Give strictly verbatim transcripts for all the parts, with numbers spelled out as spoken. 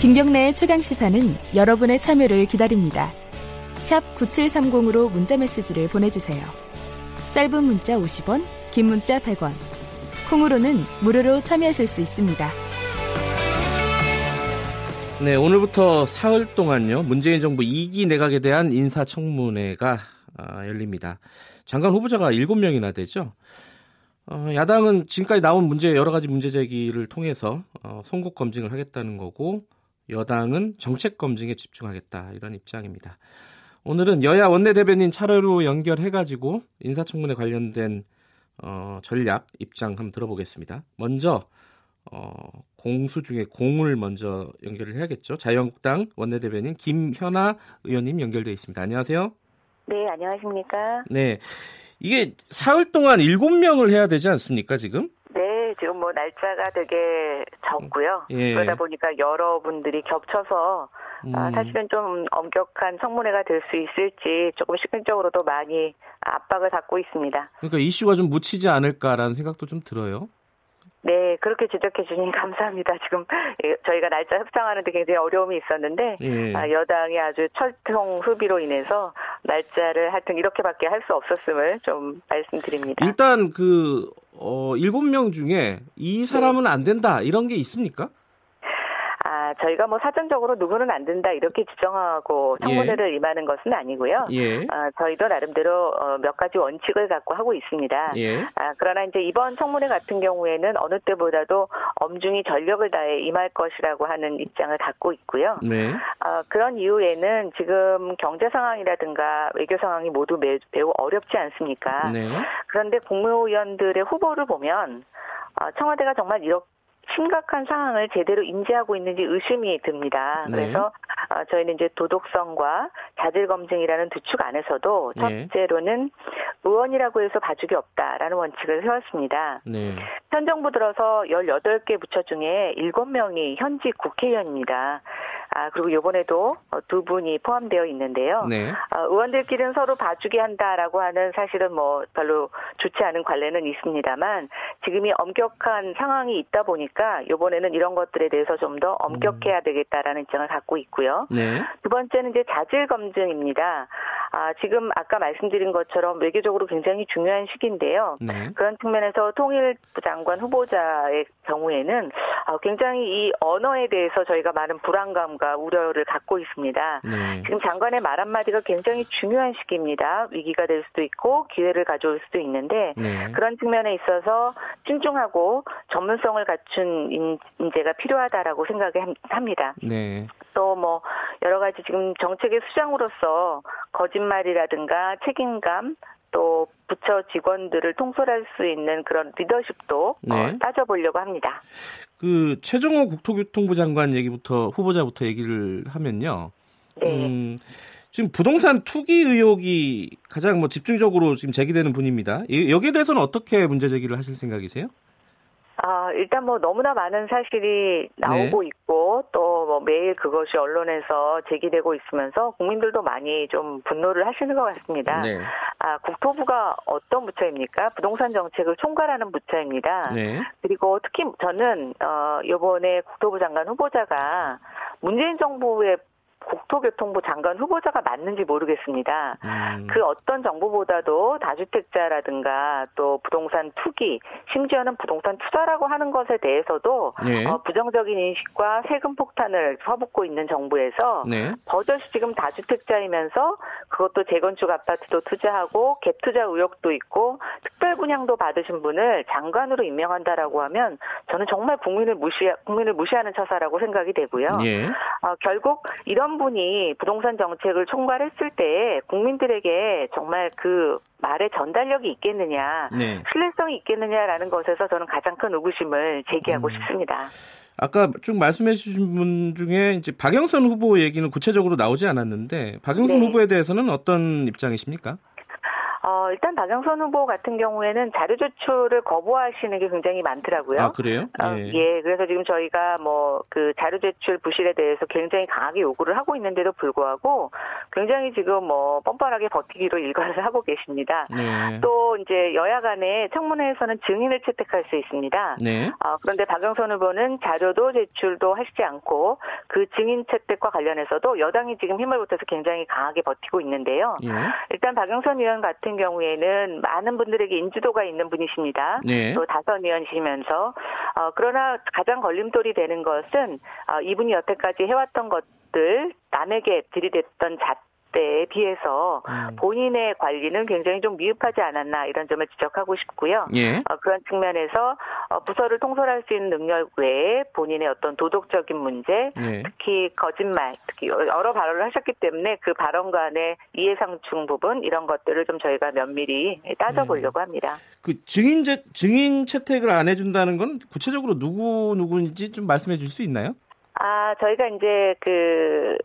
김경래의 최강시사는 여러분의 참여를 기다립니다. 샵 구칠삼공으로 문자메시지를 보내주세요. 짧은 문자 오십 원, 긴 문자 백 원. 콩으로는 무료로 참여하실 수 있습니다. 네, 오늘부터 사흘 동안요. 문재인 정부 이 기 내각에 대한 인사청문회가 아, 열립니다. 장관 후보자가 일곱 명이나 되죠. 어, 야당은 지금까지 나온 문제 여러 가지 문제 제기를 통해서 어, 송곳 검증을 하겠다는 거고 여당은 정책 검증에 집중하겠다 이런 입장입니다. 오늘은 여야 원내대변인 차례로 연결해가지고 인사청문회 관련된 어, 전략 입장 한번 들어보겠습니다. 먼저 어, 공수 중에 공을 먼저 연결을 해야겠죠. 자유한국당 원내대변인 김현아 의원님 연결돼 있습니다. 안녕하세요. 네, 안녕하십니까. 네, 이게 사흘 동안 일곱 명을 해야 되지 않습니까, 지금? 네, 지금 뭐 날짜가 되게 적고요. 예. 그러다 보니까 여러분들이 겹쳐서 음. 아, 사실은 좀 엄격한 청문회가 될 수 있을지 조금 시간적으로도 많이 압박을 받고 있습니다. 그러니까 이슈가 좀 묻히지 않을까라는 생각도 좀 들어요. 네, 그렇게 지적해 주신 감사합니다. 지금 저희가 날짜 협상하는 데 굉장히 어려움이 있었는데 예. 여당이 아주 철통 후비로 인해서 날짜를 하여튼 이렇게밖에 할 수 없었음을 좀 말씀드립니다. 일단 그 어, 일곱 명 중에 이 사람은 안 된다 이런 게 있습니까? 아, 저희가 뭐 사전적으로 누구는 안 된다 이렇게 지정하고 청문회를 예. 임하는 것은 아니고요. 예. 아, 저희도 나름대로 어, 몇 가지 원칙을 갖고 하고 있습니다. 예. 아, 그러나 이제 이번 청문회 같은 경우에는 어느 때보다도 엄중히 전력을 다해 임할 것이라고 하는 입장을 갖고 있고요. 네. 아, 그런 이유에는 지금 경제 상황이라든가 외교 상황이 모두 매, 매우 어렵지 않습니까? 네. 그런데 국무위원들의 후보를 보면 아, 청와대가 정말 이렇게 심각한 상황을 제대로 인지하고 있는지 의심이 듭니다. 네. 그래서 저희는 이제 도덕성과 자질검증이라는 두 축 안에서도 첫째로는 의원이라고 해서 봐주기 없다라는 원칙을 세웠습니다. 네. 현 정부 들어서 열여덟 개 부처 중에 일곱 명이 현직 국회의원입니다. 아, 그리고 이번에도 두 분이 포함되어 있는데요. 네. 어, 의원들끼리는 서로 봐주기 한다라고 하는 사실은 뭐 별로 좋지 않은 관례는 있습니다만 지금이 엄격한 상황이 있다 보니까 이번에는 이런 것들에 대해서 좀 더 엄격해야 되겠다라는 입장을 갖고 있고요. 네. 두 번째는 이제 자질 검증입니다. 아, 지금 아까 말씀드린 것처럼 외교적으로 굉장히 중요한 시기인데요. 네. 그런 측면에서 통일부 장관 후보자의 경우에는 아, 굉장히 이 언어에 대해서 저희가 많은 불안감 우려를 갖고 있습니다. 네. 지금 장관의 말 한마디가 굉장히 중요한 시기입니다. 위기가 될 수도 있고 기회를 가져올 수도 있는데 네. 그런 측면에 있어서 신중하고 전문성을 갖춘 인재가 필요하다라고 생각합니다. 네. 또 뭐 여러 가지 지금 정책의 수장으로서 거짓말이라든가 책임감 또 부처 직원들을 통솔할 수 있는 그런 리더십도 네. 따져보려고 합니다. 그 최정호 국토교통부 장관 얘기부터 후보자부터 얘기를 하면요. 네. 음, 지금 부동산 투기 의혹이 가장 뭐 집중적으로 지금 제기되는 분입니다. 여기에 대해서는 어떻게 문제 제기를 하실 생각이세요? 아, 일단 뭐 너무나 많은 사실이 나오고 네. 있고 또 뭐 매일 그것이 언론에서 제기되고 있으면서 국민들도 많이 좀 분노를 하시는 것 같습니다. 네. 아, 국토부가 어떤 부처입니까? 부동산 정책을 총괄하는 부처입니다. 네. 그리고 특히 저는 어, 이번에 국토부 장관 후보자가 문재인 정부의 국토교통부 장관 후보자가 맞는지 모르겠습니다. 음. 그 어떤 정부보다도 다주택자라든가 또 부동산 투기, 심지어는 부동산 투자라고 하는 것에 대해서도 네. 어, 부정적인 인식과 세금 폭탄을 퍼붓고 있는 정부에서 네. 버젓이 지금 다주택자이면서 그것도 재건축 아파트도 투자하고 갭투자 의혹도 있고 특별분양도 받으신 분을 장관으로 임명한다라고 하면 저는 정말 국민을 무시 국민을 무시하는 처사라고 생각이 되고요. 네. 어, 결국 이런 분이 부동산 정책을 총괄했을 때 국민들에게 정말 그 말의 전달력이 있겠느냐, 네. 신뢰성이 있겠느냐라는 것에서 저는 가장 큰 의구심을 제기하고 음. 싶습니다. 아까 쭉 말씀해 주신 분 중에 이제 박영선 후보 얘기는 구체적으로 나오지 않았는데 박영선 네. 후보에 대해서는 어떤 입장이십니까? 어, 일단 박영선 후보 같은 경우에는 자료 제출을 거부하시는 게 굉장히 많더라고요. 아, 그래요? 예. 어, 예. 그래서 지금 저희가 뭐 그 자료 제출 부실에 대해서 굉장히 강하게 요구를 하고 있는데도 불구하고 굉장히 지금 뭐 뻔뻔하게 버티기로 일관을 하고 계십니다. 네. 또 이제 여야 간에 청문회에서는 증인을 채택할 수 있습니다. 네. 어, 그런데 박영선 후보는 자료도 제출도 하시지 않고 그 증인 채택과 관련해서도 여당이 지금 힘을 보태서 굉장히 강하게 버티고 있는데요. 예. 일단 박영선 의원 같은 경우에는 많은 분들에게 인지도가 있는 분이십니다. 예. 또 다선 의원이시면서 어, 그러나 가장 걸림돌이 되는 것은 어, 이분이 여태까지 해왔던 것들 남에게 들이댔던 잣 때에 비해서 본인의 관리는 굉장히 좀 미흡하지 않았나 이런 점을 지적하고 싶고요. 예. 어, 그런 측면에서 어, 부서를 통솔할 수 있는 능력 외에 본인의 어떤 도덕적인 문제, 예. 특히 거짓말, 특히 여러 발언을 하셨기 때문에 그 발언 간의 이해상충 부분 이런 것들을 좀 저희가 면밀히 따져보려고 예. 합니다. 그 증인 제, 증인 채택을 안 해준다는 건 구체적으로 누구 누구인지 좀 말씀해 줄 수 있나요? 아 저희가 이제 그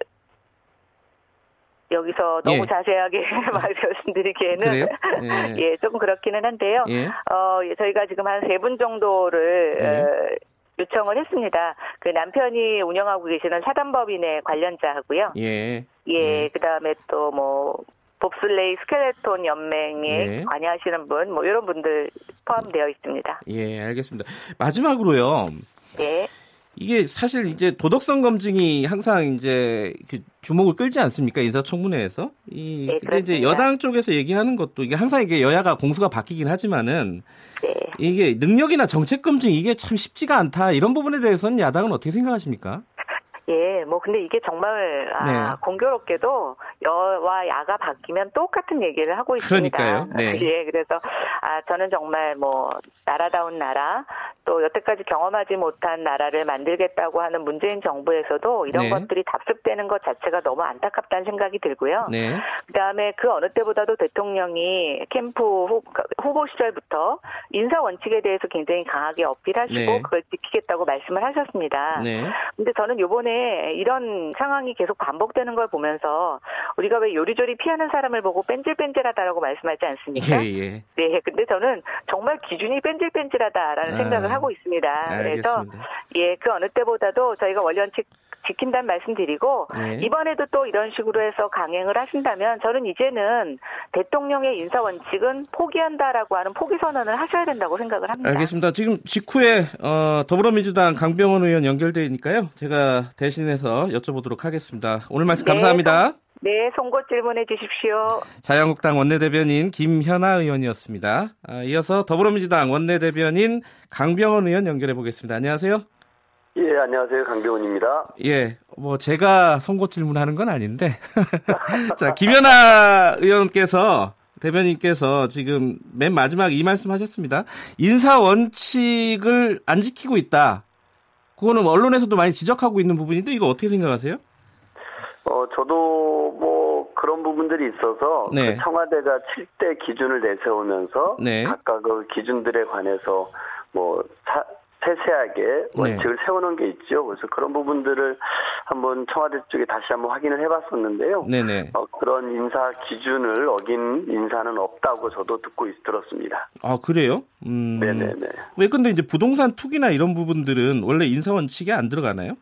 여기서 너무 예. 자세하게 말씀드리기에는 예. 예, 조금 그렇기는 한데요. 예. 어, 저희가 지금 한 세 분 정도를 예. 어, 요청을 했습니다. 그 남편이 운영하고 계시는 사단법인의 관련자하고요. 예. 예, 음. 그다음에 또 뭐 봅슬레이 스켈레톤 연맹에 예. 관여하시는 분, 뭐 이런 분들 포함되어 있습니다. 예, 알겠습니다. 마지막으로요. 예. 이게 사실 이제 도덕성 검증이 항상 이제 주목을 끌지 않습니까? 인사청문회에서. 이 네, 근데 이제 여당 쪽에서 얘기하는 것도 이게 항상 이게 여야가 공수가 바뀌긴 하지만은 네. 이게 능력이나 정책 검증 이게 참 쉽지가 않다. 이런 부분에 대해서는 야당은 어떻게 생각하십니까? 예, 뭐 근데 이게 정말 아, 네. 공교롭게도 여와 야가 바뀌면 똑같은 얘기를 하고 있습니다. 그러니까요. 네. 예, 그래서 아 저는 정말 뭐 나라다운 나라 또 여태까지 경험하지 못한 나라를 만들겠다고 하는 문재인 정부에서도 이런 네. 것들이 답습되는 것 자체가 너무 안타깝다는 생각이 들고요. 네. 그다음에 그 어느 때보다도 대통령이 캠프 후, 후보 시절부터 인사 원칙에 대해서 굉장히 강하게 어필하시고 네. 그걸 지키겠다고 말씀을 하셨습니다. 네. 근데 저는 요번에 이런 상황이 계속 반복되는 걸 보면서 우리가 왜 요리조리 피하는 사람을 보고 뺀질뺀질하다라고 말씀하지 않습니까? 예, 예. 네, 근데 저는 정말 기준이 뺀질뺀질하다라는 아, 생각을 하고 있습니다. 알겠습니다. 그래서 예, 그 어느 때보다도 저희가 원리원칙 지킨다는 말씀드리고 네. 이번에도 또 이런 식으로 해서 강행을 하신다면 저는 이제는 대통령의 인사 원칙은 포기한다라고 하는 포기 선언을 하셔야 된다고 생각을 합니다. 알겠습니다. 지금 직후에 어, 더불어민주당 강병원 의원 연결되니까요. 제가 대신해서 여쭤보도록 하겠습니다. 오늘 말씀 네, 감사합니다. 성, 네, 송고 질문해 주십시오. 자유한국당 원내대변인 김현아 의원이었습니다. 아, 이어서 더불어민주당 원내대변인 강병원 의원 연결해 보겠습니다. 안녕하세요. 예, 안녕하세요. 강병원입니다. 예, 뭐 제가 송고 질문하는 건 아닌데, 자 김연아 의원께서 대변인께서 지금 맨 마지막 이 말씀하셨습니다. 인사 원칙을 안 지키고 있다. 그거는 언론에서도 많이 지적하고 있는 부분인데 이거 어떻게 생각하세요? 어, 저도 뭐 그런 부분들이 있어서 네. 그 청와대가 칠 대 기준을 내세우면서 네. 각각 그 기준들에 관해서 뭐 사, 세세하게 원칙을 네. 세워놓은 게 있죠. 그래서 그런 부분들을 한번 청와대 쪽에 다시 한번 확인을 해봤었는데요. 네네. 어, 그런 인사 기준을 어긴 인사는 없다고 저도 듣고 있, 들었습니다. 아 그래요? 음... 네네네. 왜 근데 이제 부동산 투기나 이런 부분들은 원래 인사 원칙에 안 들어가나요?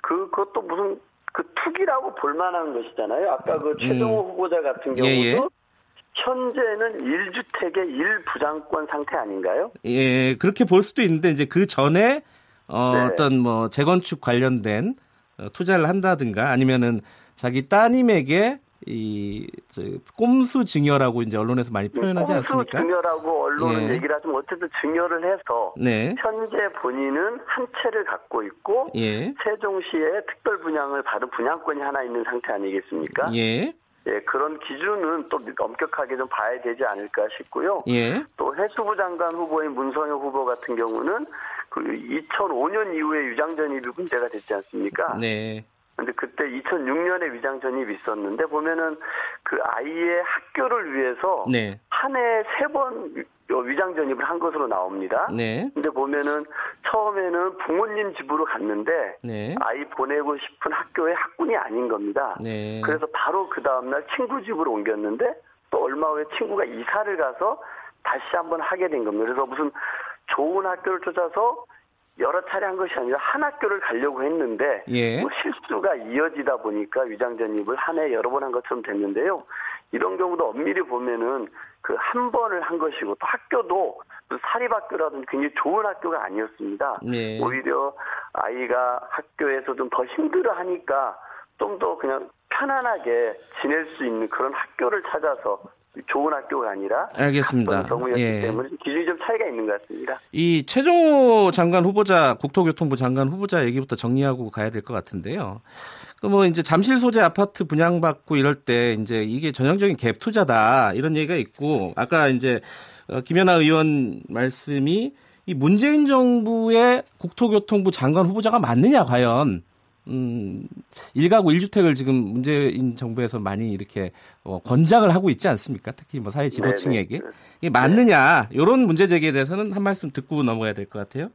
그 그것도 무슨 그 투기라고 볼만한 것이잖아요. 아까 그 최정호 음... 후보자 같은 경우도. 예예. 현재는 일 주택의 일 부장권 상태 아닌가요? 예, 그렇게 볼 수도 있는데 이제 그 전에 어, 네. 어떤 뭐 재건축 관련된 어, 투자를 한다든가 아니면은 자기 따님에게 이 저, 꼼수 증여라고 이제 언론에서 많이 표현하지 꼼수 않습니까? 꼼수 증여라고 언론은 예. 얘기를 하지만 어쨌든 증여를 해서 네. 현재 본인은 한 채를 갖고 있고 예. 세종시에 특별 분양을 받은 분양권이 하나 있는 상태 아니겠습니까? 예. 예, 그런 기준은 또 엄격하게 좀 봐야 되지 않을까 싶고요. 예. 또 해수부 장관 후보인 문성혁 후보 같은 경우는 그 이천오 년 이후에 위장전입이 문제가 됐지 않습니까? 네. 근데 그때 이천육 년에 위장전입이 있었는데 보면은 그 아이의 학교를 위해서 네. 한 해에 세 번 위장전입을 한 것으로 나옵니다. 네. 근데 보면은 처음에는 부모님 집으로 갔는데 네. 아이 보내고 싶은 학교의 학군이 아닌 겁니다. 네. 그래서 바로 그 다음날 친구 집으로 옮겼는데 또 또 얼마 후에 친구가 이사를 가서 다시 한번 하게 된 겁니다. 그래서 무슨 좋은 학교를 찾아서 여러 차례 한 것이 아니라 한 학교를 가려고 했는데 예. 뭐 실수가 이어지다 보니까 위장전입을 한 해 여러 번 한 것처럼 됐는데요. 이런 경우도 엄밀히 보면은 그 한 번을 한 것이고 또 학교도 사립학교라든지 굉장히 좋은 학교가 아니었습니다. 네. 오히려 아이가 학교에서 좀 더 힘들어하니까 좀 더 그냥 편안하게 지낼 수 있는 그런 학교를 찾아서 좋은 학교가 아니라 알겠습니다. 경우였기 예. 때문에 기준이 좀 차이가 있는 것 같습니다. 이 최정호 장관 후보자, 국토교통부 장관 후보자 얘기부터 정리하고 가야 될 것 같은데요. 그 뭐 이제 잠실 소재 아파트 분양받고 이럴 때 이제 이게 전형적인 갭 투자다 이런 얘기가 있고 아까 이제 김연아 의원 말씀이 이 문재인 정부의 국토교통부 장관 후보자가 맞느냐 과연. 음, 일가구 일주택을 지금 문재인 정부에서 많이 이렇게 어, 권장을 하고 있지 않습니까? 특히 뭐 사회 지도층에게. 이게 맞느냐, 이런 문제 제기에 대해서는 한 말씀 듣고 넘어가야 될 것 같아요.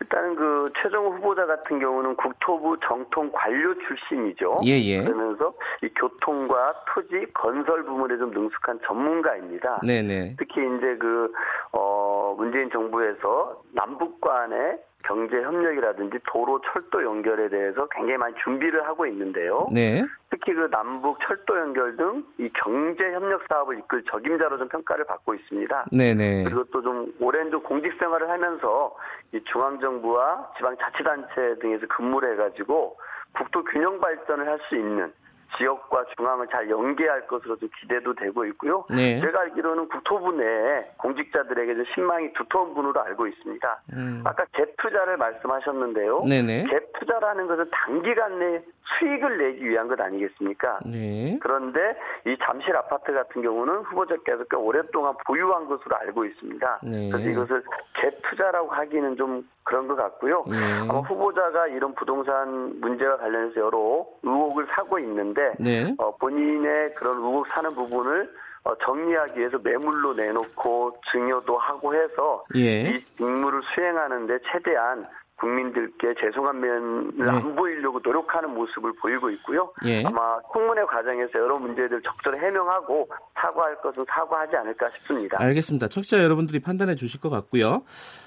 일단 그 최정호 후보자 같은 경우는 국토부 정통 관료 출신이죠. 예, 예. 그러면서 이 교통과 토지 건설 부문에 좀 능숙한 전문가입니다. 네네. 특히 이제 그 어, 문재인 정부에서 남북 간의 경제 협력이라든지 도로 철도 연결에 대해서 굉장히 많이 준비를 하고 있는데요. 네. 특히 그 남북 철도 연결 등 이 경제 협력 사업을 이끌 적임자로 좀 평가를 받고 있습니다. 네네. 그리고 또 좀 오랜 좀 공직 생활을 하면서 이 중앙 정부와 지방 자치단체 등에서 근무를 해가지고 국토 균형 발전을 할 수 있는 지역과 중앙을 잘 연계할 것으로 좀 기대도 되고 있고요. 네. 제가 알기로는 국토부 내에 공직자들에게 신망이 두터운 분으로 알고 있습니다. 음. 아까 갭 투자를 말씀하셨는데요. 네네. 갭 투자라는 것은 단기간 내 수익을 내기 위한 것 아니겠습니까? 네. 그런데 이 잠실 아파트 같은 경우는 후보자께서 꽤 오랫동안 보유한 것으로 알고 있습니다. 네. 그래서 이것을 갭 투자라고 하기는 좀 그런 것 같고요. 네. 아마 후보자가 이런 부동산 문제와 관련해서 여러 의혹을 사고 있는데 네. 어, 본인의 그런 의혹 사는 부분을 어, 정리하기 위해서 매물로 내놓고 증여도 하고 해서 예. 이 직무를 수행하는 데 최대한 국민들께 죄송한 면을 네. 안 보이려고 노력하는 모습을 보이고 있고요. 예. 아마 청문회 과정에서 여러 문제들을 적절히 해명하고 사과할 것은 사과하지 않을까 싶습니다. 알겠습니다. 청취자 여러분들이 판단해 주실 것 같고요.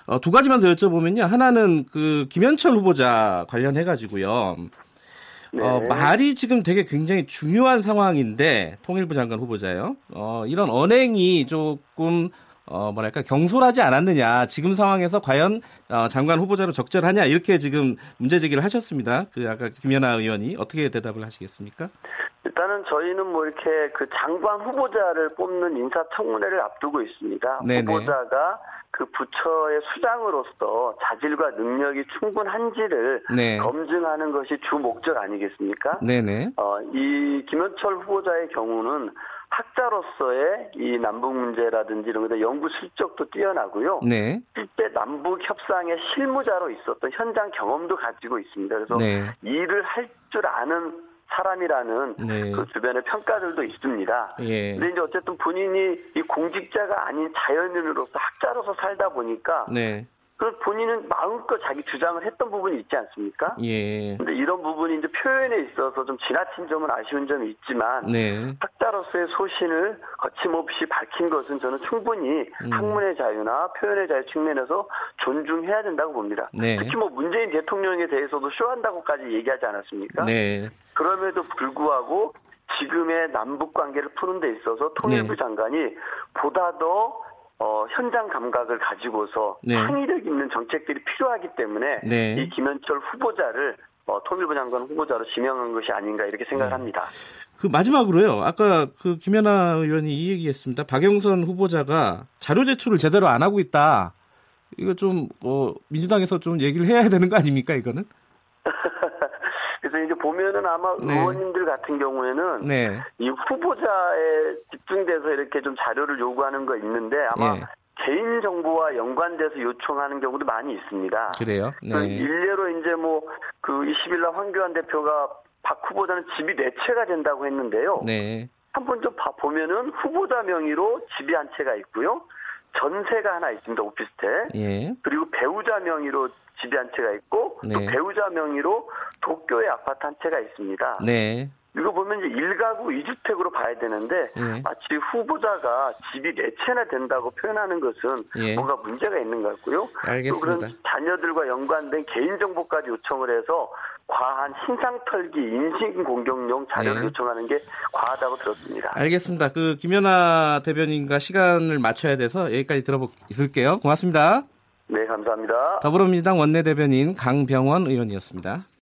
어, 두 가지만 더 여쭤보면요. 하나는 그 김연철 후보자 관련해가지고요. 네. 어, 말이 지금 되게 굉장히 중요한 상황인데 통일부 장관 후보자예요. 어, 이런 언행이 조금... 어, 뭐랄까, 경솔하지 않았느냐. 지금 상황에서 과연, 어, 장관 후보자로 적절하냐. 이렇게 지금 문제 제기를 하셨습니다. 그, 아까 김연아 의원이 어떻게 대답을 하시겠습니까? 일단은 저희는 뭐 이렇게 그 장관 후보자를 뽑는 인사청문회를 앞두고 있습니다. 네네. 후보자가 그 부처의 수장으로서 자질과 능력이 충분한지를 네. 검증하는 것이 주 목적 아니겠습니까? 네네. 어, 이 김현철 후보자의 경우는 학자로서의 이 남북 문제라든지 이런 것에 연구 실적도 뛰어나고요. 네. 실제 남북 협상의 실무자로 있었던 현장 경험도 가지고 있습니다. 그래서 네. 일을 할 줄 아는 사람이라는 네. 그 주변의 평가들도 있습니다. 예. 근데 이제 어쨌든 본인이 이 공직자가 아닌 자연인으로서 학자로서 살다 보니까 네. 그 본인은 마음껏 자기 주장을 했던 부분이 있지 않습니까? 예. 근데 이런 부분이 이제 표현에 있어서 좀 지나친 점은 아쉬운 점이 있지만, 네. 학자로서의 소신을 거침없이 밝힌 것은 저는 충분히 음. 학문의 자유나 표현의 자유 측면에서 존중해야 된다고 봅니다. 네. 특히 뭐 문재인 대통령에 대해서도 쇼한다고까지 얘기하지 않았습니까? 네. 그럼에도 불구하고 지금의 남북 관계를 푸는 데 있어서 통일부 네. 장관이 보다 더 어, 현장 감각을 가지고서 네. 창의력 있는 정책들이 필요하기 때문에 네. 이 김현철 후보자를 어, 통일부 장관 후보자로 지명한 것이 아닌가 이렇게 생각합니다. 그 마지막으로요. 아까 그 김연아 의원이 이 얘기했습니다. 박영선 후보자가 자료 제출을 제대로 안 하고 있다. 이거 좀 어, 민주당에서 좀 얘기를 해야 되는 거 아닙니까 이거는? 그래서 이제 보면은 아마 네. 의원님들 같은 경우에는 네. 이 후보자에 집중돼서 이렇게 좀 자료를 요구하는 거 있는데 아마 네. 개인 정보와 연관돼서 요청하는 경우도 많이 있습니다. 그래요? 네. 그 일례로 이제 뭐 그 이십일 날 황교안 대표가 박 후보자는 집이 네 채가 된다고 했는데요. 네. 한번 좀 봐 보면은 후보자 명의로 집이 한 채가 있고요. 전세가 하나 있습니다. 오피스텔. 예. 그리고 배우자 명의로 집이 한 채가 있고 네. 또 배우자 명의로 도쿄의 아파트 한 채가 있습니다. 네. 이거 보면 이제 일가구 이주택으로 봐야 되는데 예. 마치 후보자가 집이 네 채나 된다고 표현하는 것은 예. 뭔가 문제가 있는 것 같고요. 알겠습니다. 또 그런 자녀들과 연관된 개인정보까지 요청을 해서 과한 신상털기 인신공격용 자료를 네. 요청하는 게 과하다고 들었습니다. 알겠습니다. 그 김연아 대변인과 시간을 맞춰야 돼서 여기까지 들어볼게요. 고맙습니다. 네, 감사합니다. 더불어민주당 원내대변인 강병원 의원이었습니다.